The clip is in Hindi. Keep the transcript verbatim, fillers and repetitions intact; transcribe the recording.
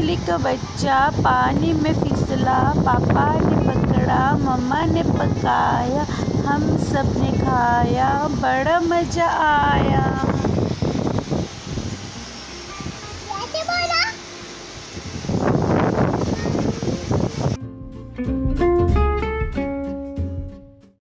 मछली का बच्चा पानी में फिसला। पापा ने पकड़ा, मम्मा ने पकाया, हम सब ने खाया, बड़ा मज़ा आया।